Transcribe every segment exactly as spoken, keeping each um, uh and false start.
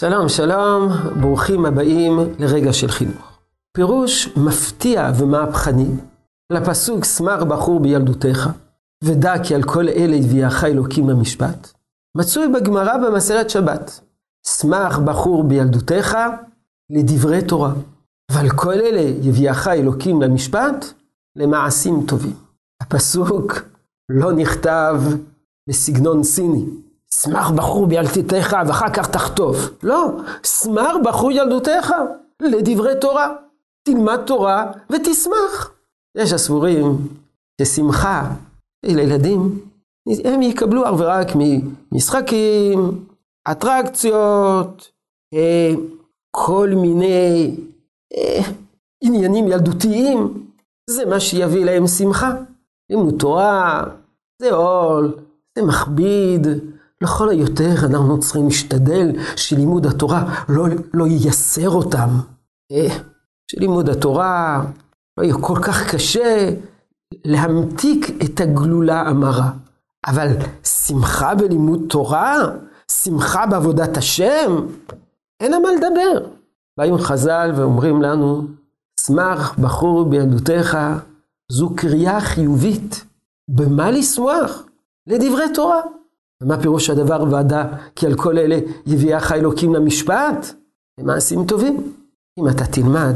שלום שלום, ברוכים הבאים לרגע של חינוך. פירוש מפתיע ומהפכני לפסוק סמר בחור בילדותך ודע כי על כל אלה יביאך אלוקים במשפט, מצוי בגמרא במסכת שבת. סמר בחור בילדותך לדברי תורה, ועל כל אלה יביאך אלוקים למשפט למעשים טובים. הפסוק לא נכתב בסגנון סיני. סמר בחור בילדותך ואחר כך תחטוף. לא, סמר בחור ילדותך לדברי תורה. תלמד תורה ותשמח. יש הסבורים ששמחה לילדים, הם יקבלו הרבה רק ממשחקים, אטרקציות, כל מיני עניינים ילדותיים. זה מה שיביא להם שמחה. לימוד תורה, זה עול, זה מכביד. לכל היותר אנחנו צריכים להשתדל שלימוד התורה לא, לא ייסר אותם. שלימוד התורה לא יהיה כל כך קשה להמתיק את הגלולה המרה. אבל שמחה בלימוד תורה, שמחה בעבודת השם, אין על מה לדבר. באים חז"ל ואומרים לנו, שמח בחור בילדותך, זו קריאה חיובית. במה לשמוח? לדברי תורה. ומה פירוש הדבר ועדה כי על כל אלה יביאך אלוקים למשפט? למעשים טובים. אם אתה תלמד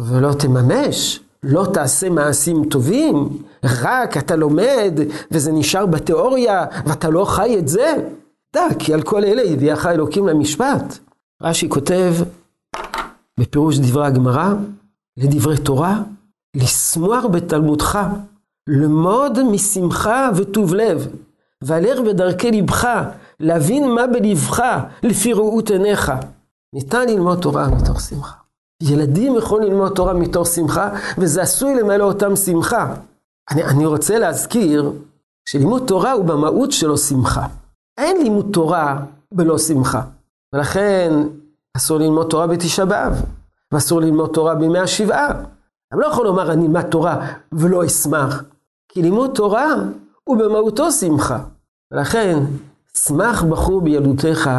ולא תממש, לא תעשה מעשים טובים, רק אתה לומד וזה נשאר בתיאוריה ואתה לא חי את זה, דע כי על כל אלה יביאך אלוקים למשפט. רש"י כותב בפירוש דברי הגמרא, לדברי תורה, לשמוח בתלמודך, למוד משמחה וטוב לב. והלך בדרכי לבך, להבין מה בלבך, לפי ראות עיניך. ניתן ללמוד תורה מתוך שמחה. ילדים יכולים ללמוד תורה מתוך שמחה, וזה עשוי למלא אותם שמחה. אני, אני רוצה להזכיר, שלימוד תורה הוא במהות שלו שמחה. אין לימוד תורה בלא שמחה. ולכן, אסור ללמוד תורה בתשעה באב, ואסור ללמוד תורה בימי השבעה. אני לא יכול לומר, אני אלמד תורה ולא אשמח. כי לימוד תורה ובמהותו שמחה. ולכן, שמח בחור בילדותך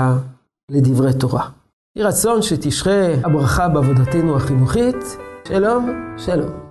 לדברי תורה. יהי רצון שתשרה הברכה בעבודתנו החינוכית. שלום, שלום.